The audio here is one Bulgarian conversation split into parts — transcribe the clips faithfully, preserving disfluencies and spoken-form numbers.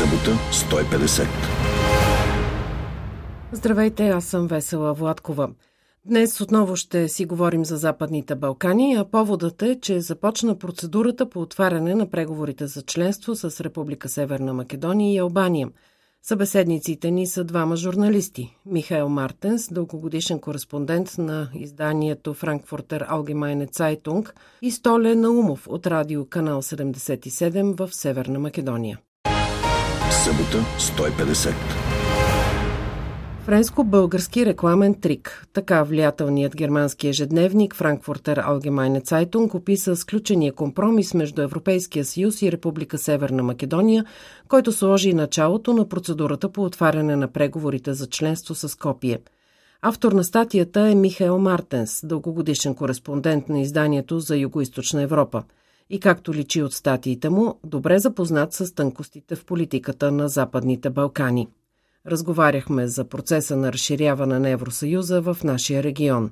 Събота сто и петдесет. Здравейте, аз съм Весела Владкова. Днес отново ще си говорим за Западните Балкани, а поводът е, че започна процедурата по отваряне на преговорите за членство с Република Северна Македония и Албания. Събеседниците ни са двама журналисти. Михаел Мартенс, дългогодишен кореспондент на изданието Frankfurter Allgemeine Zeitung, и Столе Наумов от радио Канал седемдесет и седем в Северна Македония. Събота сто и петдесет. Френско-български рекламен трик. Така влиятелният германски ежедневник Frankfurter Allgemeine Zeitung описа сключения компромис между Европейския съюз и Република Северна Македония, който сложи началото на процедурата по отваряне на преговорите за членство с Скопие. Автор на статията е Михаел Мартенс, дългогодишен кореспондент на изданието за Югоизточна Европа. И както личи от статиите му, добре запознат с тънкостите в политиката на Западните Балкани. Разговаряхме за процеса на разширяване на Евросъюза в нашия регион.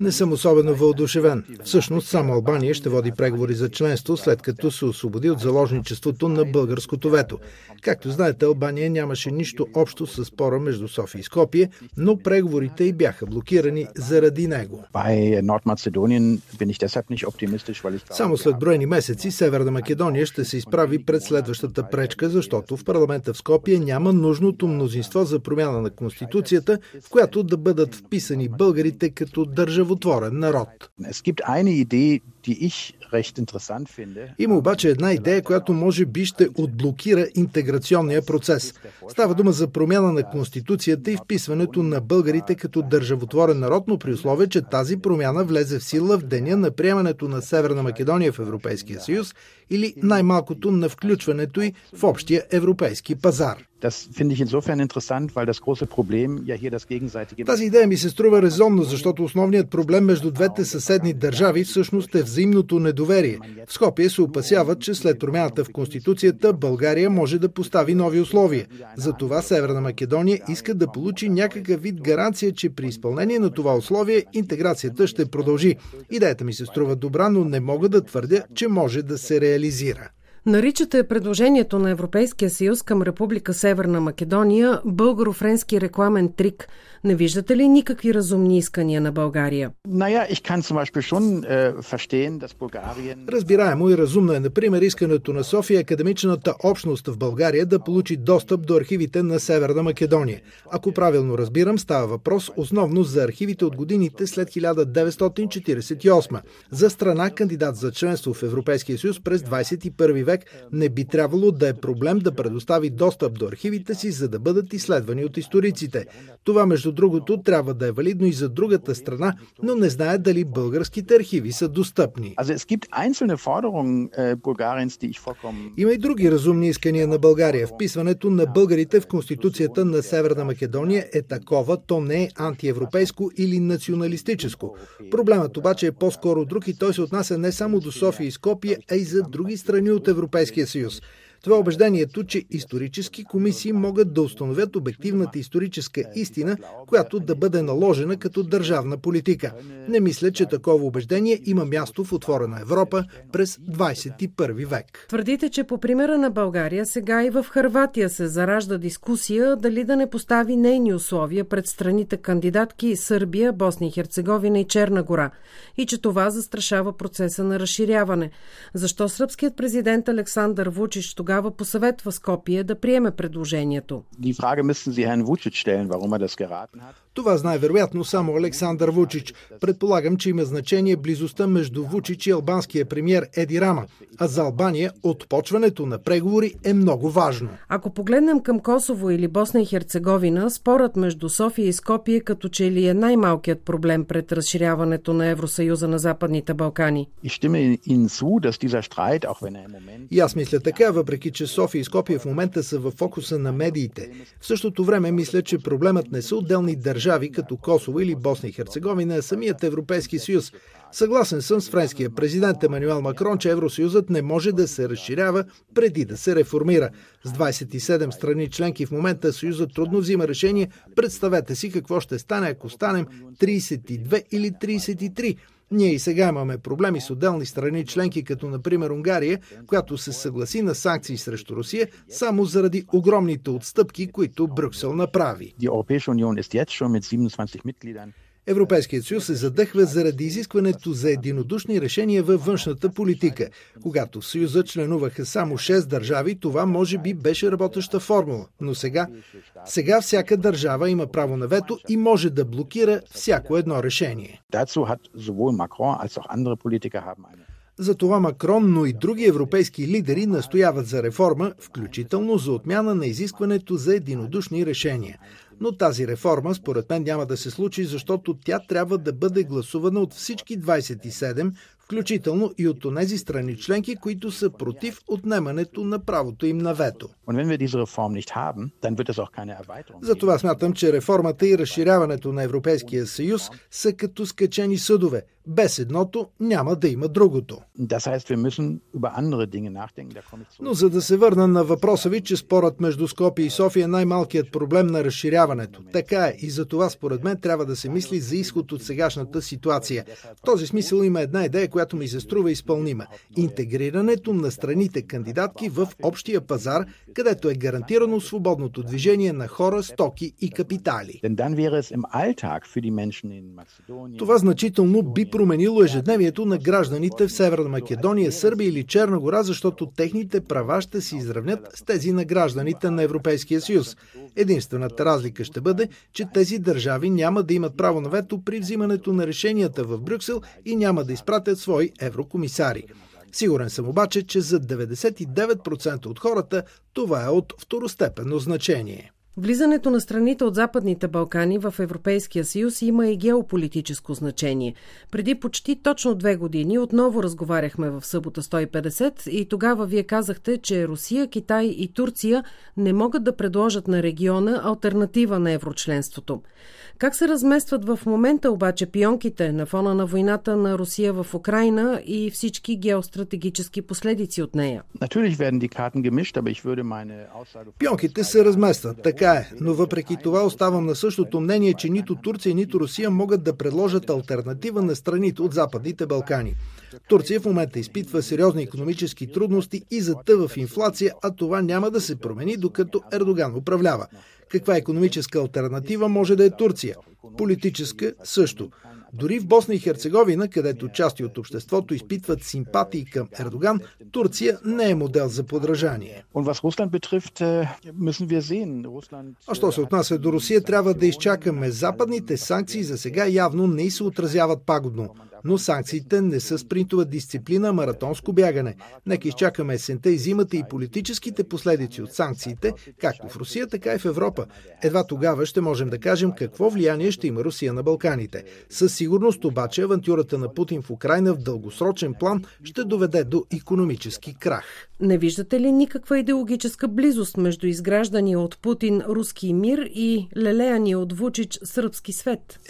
Не съм особено въодушевен. Всъщност, само Албания ще води преговори за членство, след като се освободи от заложничеството на българското вето. Както знаете, Албания нямаше нищо общо с спора между София и Скопие, но преговорите й бяха блокирани заради него. Само след броени месеци Северна Македония ще се изправи пред следващата пречка, защото защото в парламента в Скопие няма нужното мнозинство за промяна на Конституцията, в която да бъдат вписани българите като държавотворен народ. Има обаче една идея, която може би ще отблокира интеграционния процес. Става дума за промяна на Конституцията и вписването на българите като държавотворен народ, но при условие, че тази промяна влезе в сила в деня на приемането на Северна Македония в Европейския съюз или най-малкото на включването й в общия европейски пазар. Тази идея ми се струва резонна, защото основният проблем между двете съседни държави всъщност е взаимното недоверие. В Скопие се опасяват, че след промяната в Конституцията България може да постави нови условия. Затова Северна Македония иска да получи някакъв вид гаранция, че при изпълнение на това условие интеграцията ще продължи. Идеята ми се струва добра, но не мога да твърдя, че може да се реализира. Наричате предложението на Европейския съюз към Република Северна Македония българо-френски рекламен трик. Не виждате ли никакви разумни искания на България? Разбираемо и разумно е, например, искането на София академичната общност в България да получи достъп до архивите на Северна Македония. Ако правилно разбирам, става въпрос основно за архивите от годините след хиляда деветстотин четиридесет и осма. За страна, кандидат за членство в Европейския съюз през двадесет и първи век, не би трябвало да е проблем да предостави достъп до архивите си, за да бъдат изследвани от историците. Това, между другото, трябва да е валидно и за другата страна, но не знае дали българските архиви са достъпни. Има и други разумни искания на България. Вписването на българите в Конституцията на Северна Македония е такова, то не е антиевропейско или националистическо. Проблемът обаче е по-скоро друг и той се отнася не само до София и Скопие, а и за други страни от Европейския съюз. Това е убеждението, че исторически комисии могат да установят обективната историческа истина, която да бъде наложена като държавна политика. Не мисля, че такова убеждение има място в отворена Европа през двадесет и първи век. Твърдите, че по примера на България сега и в Хърватия се заражда дискусия дали да не постави нейни условия пред страните кандидатки Сърбия, Босния и Херцеговина и Черна гора и че това застрашава процеса на разширяване. Защо сръбският президент Александър Вучич тогава посъветва Скопие да приеме предложението? Това знае вероятно само Александър Вучич. Предполагам, че има значение близостта между Вучич и албанския премиер Еди Рама. А за Албания отпочването на преговори е много важно. Ако погледнем към Косово или Босна и Херцеговина, спорът между София и Скопие като че ли е най-малкият проблем пред разширяването на Евросъюза на Западните Балкани. И аз мисля така, въпреки че София и Скопие в момента са във фокуса на медиите. В същото време мисля, че проблемът не са отделни държави като Косово или Босна и Херцеговина, а самият Европейски съюз. Съгласен съм с френския президент Еманюел Макрон, че Евросъюзът не може да се разширява преди да се реформира. С двадесет и седем страни членки в момента съюзът трудно взима решение. Представете си какво ще стане, ако станем тридесет и две или тридесет и три. Ние и сега имаме проблеми с отделни страни членки, като например Унгария, която се съгласи на санкции срещу Русия само заради огромните отстъпки, които Брюксел направи. Европейският съюз се задъхва заради изискването за единодушни решения във външната политика. Когато в Съюза членуваха само шест държави, това може би беше работеща формула. Но сега, сега всяка държава има право на вето и може да блокира всяко едно решение. Затова Макрон, но и други европейски лидери настояват за реформа, включително за отмяна на изискването за единодушни решения. Но тази реформа, според мен, няма да се случи, защото тя трябва да бъде гласувана от всички двадесет и седем, включително и от онези страни членки, които са против отнемането на правото им на вето. Затова смятам, че реформата и разширяването на Европейския съюз са като скачени съдове. Без едното няма да има другото. Но за да се върна на въпроса ви, че спорът между Скопие и София е най-малкият проблем на разширяването. Така е, и за това според мен трябва да се мисли за изход от сегашната ситуация. В този смисъл има една идея, която ми се струва изпълнима. Интегрирането на страните кандидатки в общия пазар, където е гарантирано свободното движение на хора, стоки и капитали. Това значително би променило ежедневието на гражданите в Северна Македония, Сърбия или Черна гора, защото техните права ще се изравнят с тези на гражданите на Европейския съюз. Единствената разлика ще бъде, че тези държави няма да имат право на вето при взимането на решенията в Брюксел и няма да изпратят свои еврокомисари. Сигурен съм обаче, че за деветдесет и девет процента от хората това е от второстепенно значение. Влизането на страните от Западните Балкани в Европейския съюз има и геополитическо значение. Преди почти точно две години отново разговаряхме в Събота сто и петдесет и тогава вие казахте, че Русия, Китай и Турция не могат да предложат на региона алтернатива на еврочленството. Как се разместват в момента обаче пионките на фона на войната на Русия в Украйна и всички геостратегически последици от нея? Пионките се разместват, така е, но въпреки това оставам на същото мнение, че нито Турция, нито Русия могат да предложат алтернатива на страните от Западните Балкани. Турция в момента изпитва сериозни икономически трудности и затъва в инфлация, а това няма да се промени, докато Ердоган управлява. Каква икономическа алтернатива може да е Турция? Политическа също. Дори в Босна и Херцеговина, където части от обществото изпитват симпатии към Ердоган, Турция не е модел за подражание. А що се отнася до Русия, трябва да изчакаме. Западните санкции за сега явно не се отразяват пагодно. Но санкциите не са спринтова дисциплина, маратонско бягане. Нека изчакаме есента и зимата и политическите последици от санкциите, както в Русия, така и в Европа. Едва тогава ще можем да кажем какво влияние ще има Русия на Балканите. Със сигурност обаче авантюрата на Путин в Украйна в дългосрочен план ще доведе до икономически крах. Не виждате ли никаква идеологическа близост между изграждания от Путин руски мир и лелеяния от Вучич сръбски свет?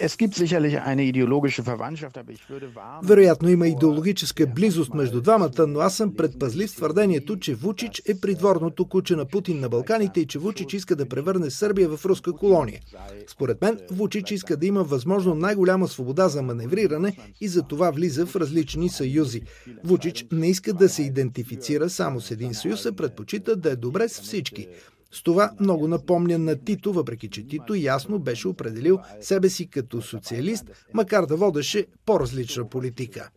Вероятно има идеологическа близост между двамата, но аз съм предпазлив с твърдението, че Вучич е придворното куче на Путин на Балканите и че Вучич иска да превърне Сърбия в руска колония. Според мен, Вучич иска да има възможно най-голяма свобода за маневриране и за това влиза в различни съюзи. Вучич не иска да се идентифицира само с един съюз, а предпочита да е добре с всички. С това много напомня на Тито, въпреки че Тито ясно беше определил себе си като социалист, макар да водеше по-различна политика.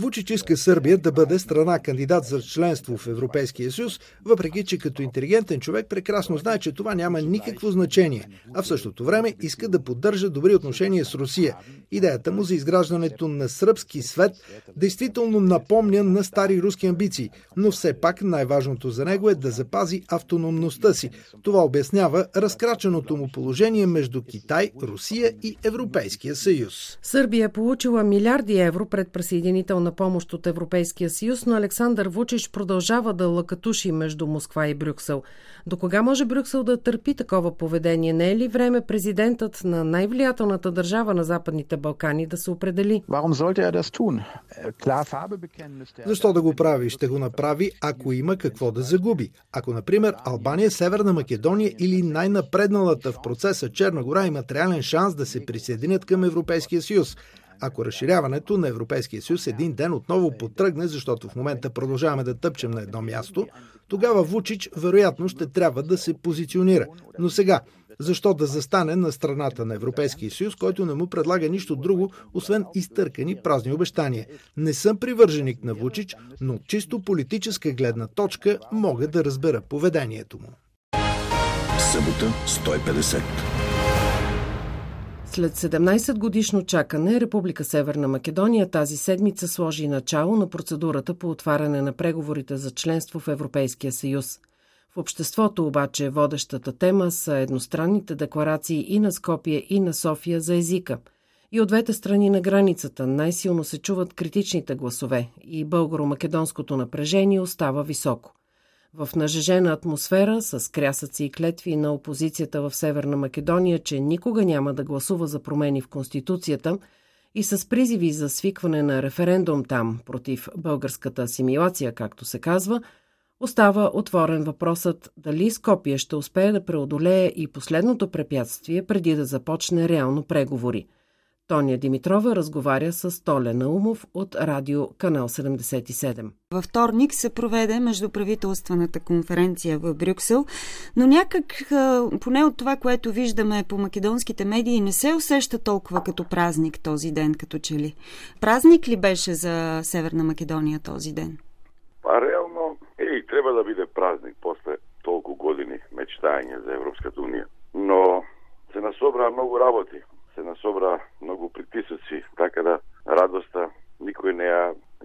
Вучич иска Сърбия да бъде страна кандидат за членство в Европейския съюз, въпреки че като интелигентен човек прекрасно знае, че това няма никакво значение, а в същото време иска да поддържа добри отношения с Русия. Идеята му за изграждането на сръбски свет действително напомня на стари руски амбиции, но все пак най-важното за него е да запази автономността си. Това обяснява разкраченото му положение между Китай, Русия и Европейския съюз. Сърбия е получила милиарди евро пред присъединителна помощ от Европейския съюз, но Александър Вучич продължава да лъкатуши между Москва и Брюксел. До кога може Брюксел да търпи такова поведение? Не е ли време президентът на най-влиятелната държава на Западните Балкани да се определи? Защо да го прави? Ще го направи, ако има какво да загуби. Ако, например, Албания, Северна Македония или най-напредналата в процеса Черна гора имат реален шанс да се присъединят към Европейския съюз. Ако разширяването на Европейския съюз един ден отново потръгне, защото в момента продължаваме да тъпчем на едно място, тогава Вучич вероятно ще трябва да се позиционира. Но сега, защо да застане на страната на Европейския съюз, който не му предлага нищо друго, освен изтъркани празни обещания? Не съм привърженик на Вучич, но от чисто политическа гледна точка мога да разбера поведението му. Събота сто и петдесет. След седемнайсет годишно чакане, Република Северна Македония тази седмица сложи начало на процедурата по отваряне на преговорите за членство в Европейския съюз. В обществото обаче водещата тема са едностранните декларации и на Скопие, и на София за езика. И от двете страни на границата най-силно се чуват критичните гласове и българо-македонското напрежение остава високо. В нажежена атмосфера, с крясъци и клетви на опозицията в Северна Македония, че никога няма да гласува за промени в Конституцията и с призиви за свикване на референдум там против българската асимилация, както се казва, остава отворен въпросът дали Скопие ще успее да преодолее и последното препятствие преди да започне реално преговори. Тония Димитрова разговаря с Столе Наумов от радио Канал седемдесет и седем. Във вторник се проведе междуправителствената конференция в Брюксел, но някак, поне от това, което виждаме по македонските медии, не се усеща толкова като празник този ден, като че ли. Празник ли беше за Северна Македония този ден? А реално, ей, трябва да биде празник после толкова години мечтаење за Европската Унија. Но се насобра много работи. Се насобра многу притисоци, така да радоста никој не ја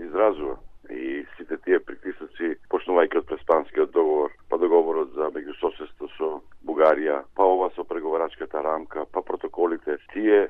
изразува. И сите тие притисоци, почнувајќи од преспанскиот договор, па договорот за меѓусоседство со Бугарија, па ова со преговорачката рамка, па протоколите, тие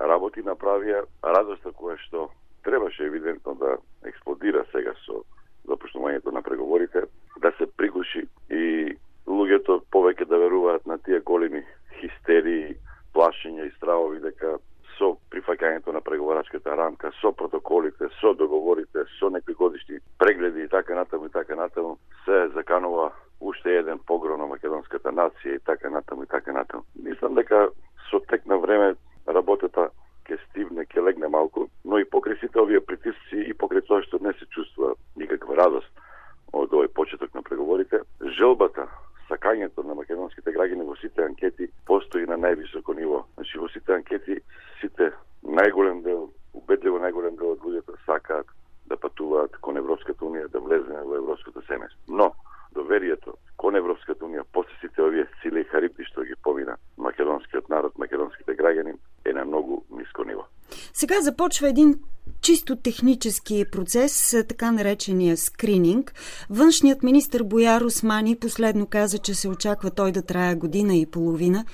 работи направија радоста која што требаше евидентно да експлодира сега со започнувањето на преговорите, да се пригуши и луѓето повеќе да веруваат на тие големи хистерии, плашења и стравови дека со прифаќањето на преговорачката рамка, со протоколите, со договорите, со некои годишни прегледи и така натаму и така натаму, се заканува уште еден погром на македонската нација и така натаму и така натаму. Мислам дека со тек на време работата ќе стивне, ќе легне малку, но и покрај сите овие притисци и покрај тоа што не се чувствува никаква радост од овој почеток на преговорите, желбата, сакањето на македонските граѓани во сите анкети постои на највисоко ниво. Значи во сите анкети сите најголем дел, убедливо најголем дел од луѓето сакаат да патуваат кон Европската унија, да влеземе во европското семејство. Но доверието кон Европската унија после сите овие сили и харипти што ги помина македонскиот народ, македонските граѓани е на многу ниско ниво. Сега започва един чисто технически процес, така наречения скрининг. Външният министър Бујар Усмани последно каза, че се очаква той да трае година и половина.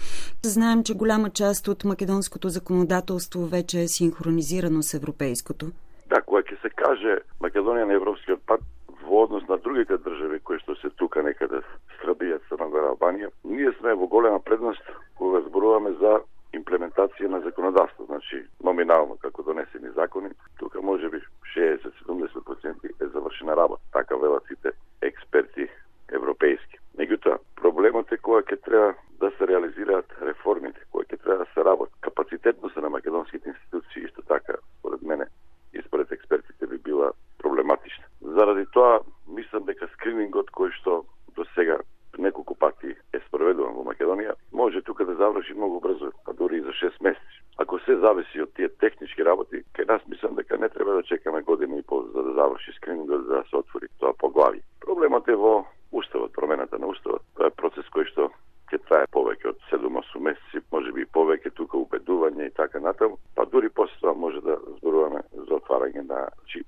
Знаем, че голяма част от македонското законодателство вече е синхронизирано с европейското. Да, кога ќе се каже Македонија на европскиот пат во однос на другите држави кои што се тука некаде Србија, Црна Гора, Албанија, ние сме во голема предност кога зборуваме за имплементација на законодавство, значи номинално како донесени закони, тука може би шестдесет до седемдесет проценти е завршена работа, така велат сите експерти европейски. Меѓутоа, проблемот е кога ќе треба да се реализираат реформите, кога ќе треба да се работи. Капацитетноста на македонските институции, исто така, според мене и според експертите би била проблематична. Заради тоа, мислам дека скринингот кој што до сега неколку пати е спроведуван во Македонија, може тука да заврши многу брзо, а дури и за шест месеци. Ако се зависи од тие технички работи, кај нас мислам дека не треба да чекаме година и пол за да заврши скринингот, за да се отвори тоа поглави. Проблемот е во уставот, промената на уставот. Тоа е процес кој што ќе трае повеќе од седум до осум месеци, може би и повеќе, тука убедување и така натаму, па дури после тоа може да зборуваме за отварање на чип.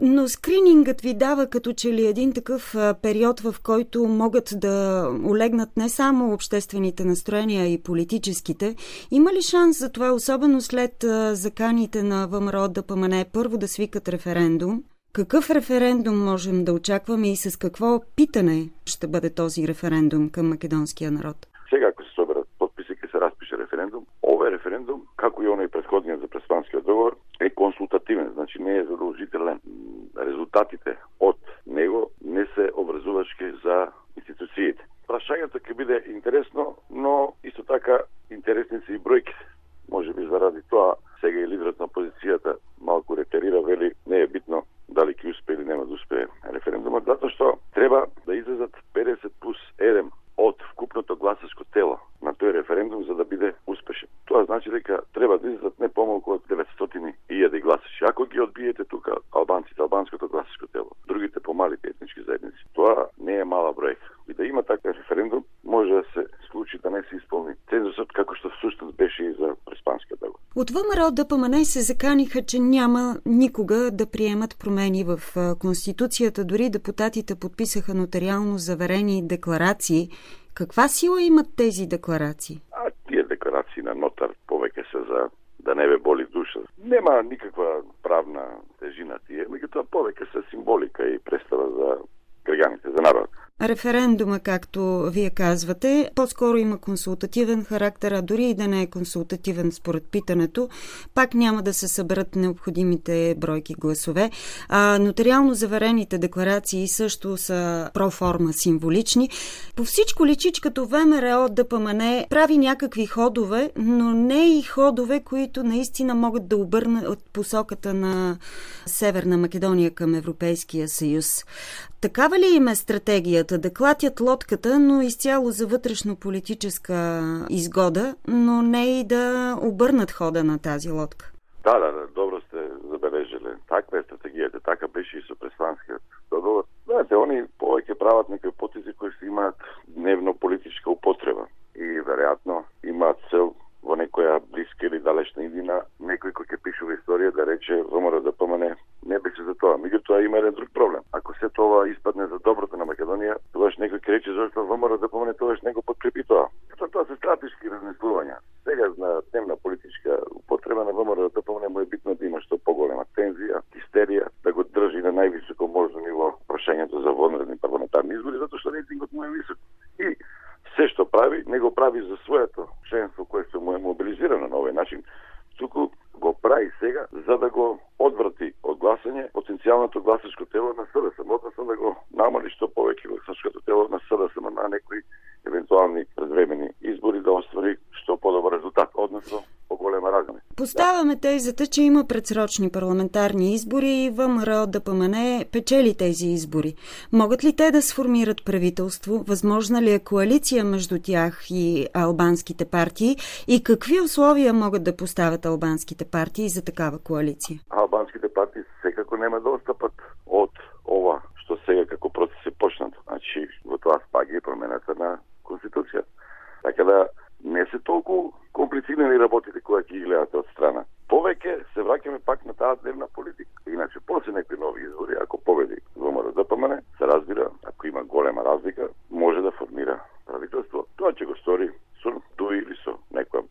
Но скринингът ви дава като че ли един такъв период, в който могат да олегнат не само обществените настроения и политическите. Има ли шанс за това, особено след заканите на ВМРО-ДПМНЕ, първо да свикат референдум? Какъв референдум можем да очакваме и с какво питане ще бъде този референдум към македонския народ? Сега, ако се съберат подписи, ке се разпише референдум. Овој референдум, како и оној претходниот за преспанскиот договор, е консултативен, значи не е задолжителен. Резултатите од него не се образуваше за институциите. Прашањето ќе биде интересно, но исто така интересни се и бројките. Може би заради тоа сега и лидерот на позицијата малку ретерира, вели не е битно дали ќе успее или нема да успее референдумот, затоа што треба да излезат петдесет плюс еден од вкупното гласачко тело на тој референдум за да биде успешен. Тоа значи дека треба да излезат не помалку од деветстотин илјади гласачи. Ако ги одбиете тука албанците, албанското гласачко тело, другите помалите етнички заедници, тоа не е мала бројка. И да има такъв референдум, може да се случи да не се изпълни цензусът, како што всъщност беше и за испанската го. От ВМРО-ДПМНЕ се заканиха, че няма никога да приемат промени в Конституцията. Дори депутатите подписаха нотариално заверени декларации. Каква сила имат тези декларации? А тия декларации на нотар повеќе се за да не бе боли душа. Нема никаква правна тежина тие, мегато повеќе се символика и представа за граѓаните, за народа. Референдума, както вие казвате, по-скоро има консултативен характер, а дори и да не е консултативен според питането, пак няма да се съберат необходимите бройки гласове. А нотариално заверените декларации също са проформа символични. По всичко личи, като ВМРО-ДПМНЕ прави някакви ходове, но не и ходове, които наистина могат да обърнат от посоката на Северна Македония към Европейския съюз. Такава ли им е стратегията? Да клатят лодката, но изцяло за вътрешно-политическа изгода, но не и да обърнат хода на тази лодка. Да, да, да, добро сте забележили. Таква е стратегията, така беше и со престанският договор. Знаете, они повеќе прават некои потези, кои си имаат дневно-политичка употреба и вероятно имаат цел во некоја близка или далечна иднина, некој кој ќе пише во историја да рече ВМРО да помене не беше за тоа. Меѓутоа има еден друг проблем. Ако се тоа испадне за доброто на Македонија, тогаш некој ќе рече зошто ВМРО да помене тогаш него подкрепи тоа. Тоа тоа се стратешки размислувања. Сега на дневна политичка употреба на ВМРО да помене му е битно да има што поголема тензија, хистерија, да го држи на највисоко можно ниво прашањето за вонредни парламентарни избори, затоа што рейтингот му е висок. И се што прави, не го прави за своето членство кое што му е мобилизирано на овој начин, туку го прави сега за да го одврати од гласање потенцијалното гласачко тело на СДСМ, односно да го намали што повеќе гласачкото тело на СДСМ на некои евентуални предвремени избори да оствари што подобар резултат, односно по-голема размер. Поставяме тезата, че има предсрочни парламентарни избори и ВМРО-ДПМНЕ печели тези избори. Могат ли те да сформират правителство? Възможна ли е коалиция между тях и албанските партии? И какви условия могат да поставят албанските партии за такава коалиция? Албанските партии секако нема да отстъпат от ова, што сега како процес е почнат. Значи, во това спаги е промената на Конституцията. Така да не се толкова комплицирани работите кои ги гледате од страна. Повеќе се враќаме пак на таа дневна политика. Иначе после некои нови избори, ако победи ВМРО-ДПМНЕ, се разбира, ако има голема разлика, може да формира правителство. Тоа ќе го стори со туи или со некоја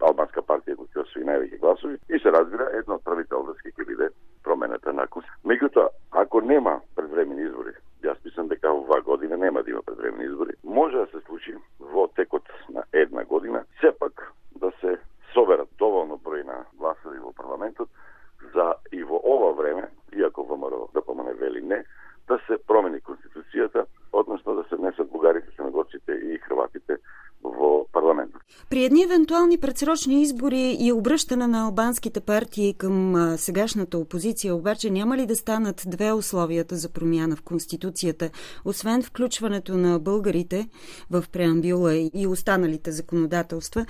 албанска партија која ќе освои највеќе гласови и се разбира едно од правителството ќе биде промената на Конституција. Меѓутоа, ако нема предвремени избори, јас мислам дека оваа година нема да има предвремени избори, може да се случи во текот на една година, сепак да се соберат доволно број на гласови во парламентот за и во ова време, иако ВМРО да помане вели не, да се промени Конституцијата, односно да се внесат бугарите, срногорците и хрватите во парламентот. При едни евентуални предсрочни избори и обръщане на албанските партии към сегашната опозиция, обаче няма ли да станат две условията за промяна в Конституцията, освен включването на българите в преамбюла и останалите законодателства?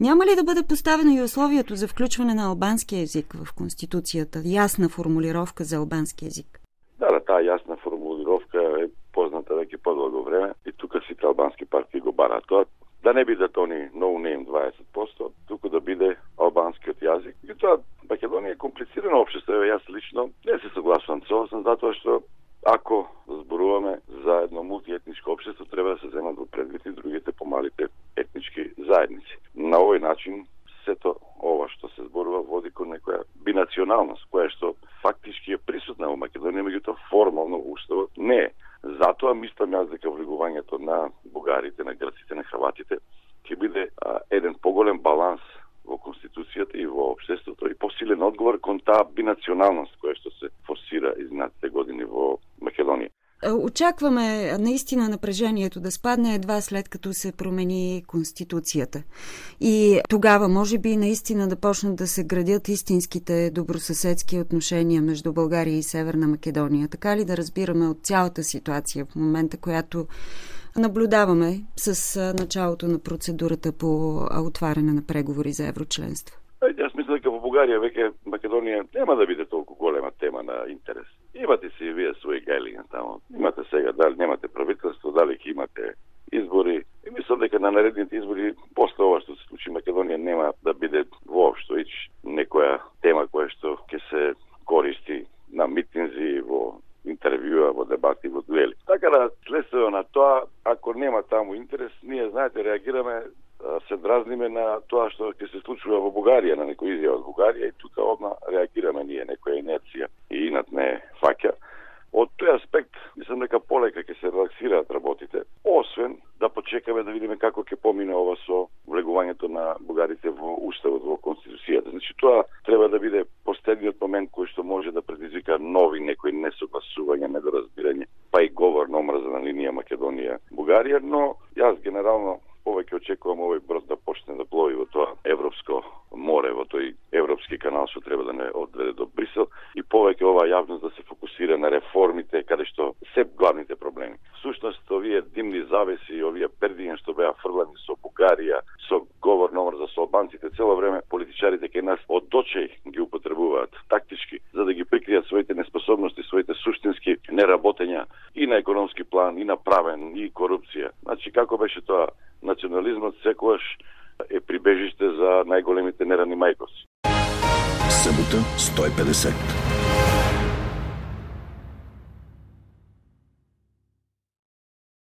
Няма ли да бъде поставено и условието за включване на албански език в Конституцията? Ясна формулировка за албански език. Да, да, таа ясна формулировка е позната веќе подолго време и тука сите албански партии го барат тоа. Да не бидат они no-name дваесет проценти, туку да биде албанскиот јазик. И тоа Македонија е комплицирано општество. Јас лично не се согласувам со осен, затоа што ако зборуваме за едно мултиетничко општество, треба да се земат во предвид и другите помалите етнички заедници. На овој начин сето ова што се зборува води кон некоја бинационалност, која што фактички е присутна во Македонија, меѓутоа формално уставот не е. Затоа мислам јас дека влегувањето на бугарите, на грците, на хрватите ќе биде а, еден поголем баланс во Конституцијата и во општеството и посилен одговор кон таа бинационалност која што се форсира изминатите години во Македонија. Очакваме наистина напрежението да спадне едва след като се промени Конституцията. И тогава може би наистина да почнат да се градят истинските добросъседски отношения между България и Северна Македония. Така ли да разбираме от цялата ситуация в момента, която наблюдаваме с началото на процедурата по отваряне на преговори за еврочленство? Аз мисля, че в България веќе Македония няма да биде толкова голема тема на интерес. Имате си вие свои гайлинги там. Имате сега, дали нямате правителство, дали имате избори. И мислам дека на наредните избори, после ова што се случи Македонија, нема да биде воопшто ич некоја тема која што ќе се користи на митинзи, во интервјуа, во дебати, во дуели. Така да, следствено на тоа, ако нема таму интерес, ние, знаете, реагираме, се дразниме на тоа што ќе се случува во Бугарија, на некој изјава од Бугарија, и тука одма реагираме ние, некоја инерција и инат не фаќа. Од тој аспект, мислам дека полека ќе се релаксираат работите, освен да почекаме да видиме како ќе помине ова со влегувањето на бугарите во уставот, во конституцијата. Значи тоа треба да биде последниот момент кој што може да предизвика нови некои несогласувања, недоразбирање, па и говор на омразна линија Македонија Бугарија, но јас генерално повеќе очекувам овој брод да почне да плови во тоа европско море, во тој европски канал што треба да не одведе до Брисел, и повеќе ова јавност да се фокусира на реформите, каде што се главните проблеми. Всушност, овие димни завеси, овие пердиња што беа фрлани со Бугарија, со говор на омраза со албанците, цело време политичарите кај нас од дочеј ги употребуваат тактички, за да ги прикријат своите неспособности, своите суштински неработења и на економски план, и на правен, и корупција. Значи, како беше тоа? Национализмът секогаш е прибежище за най-големите нерани майковци. Събота сто и петдесет.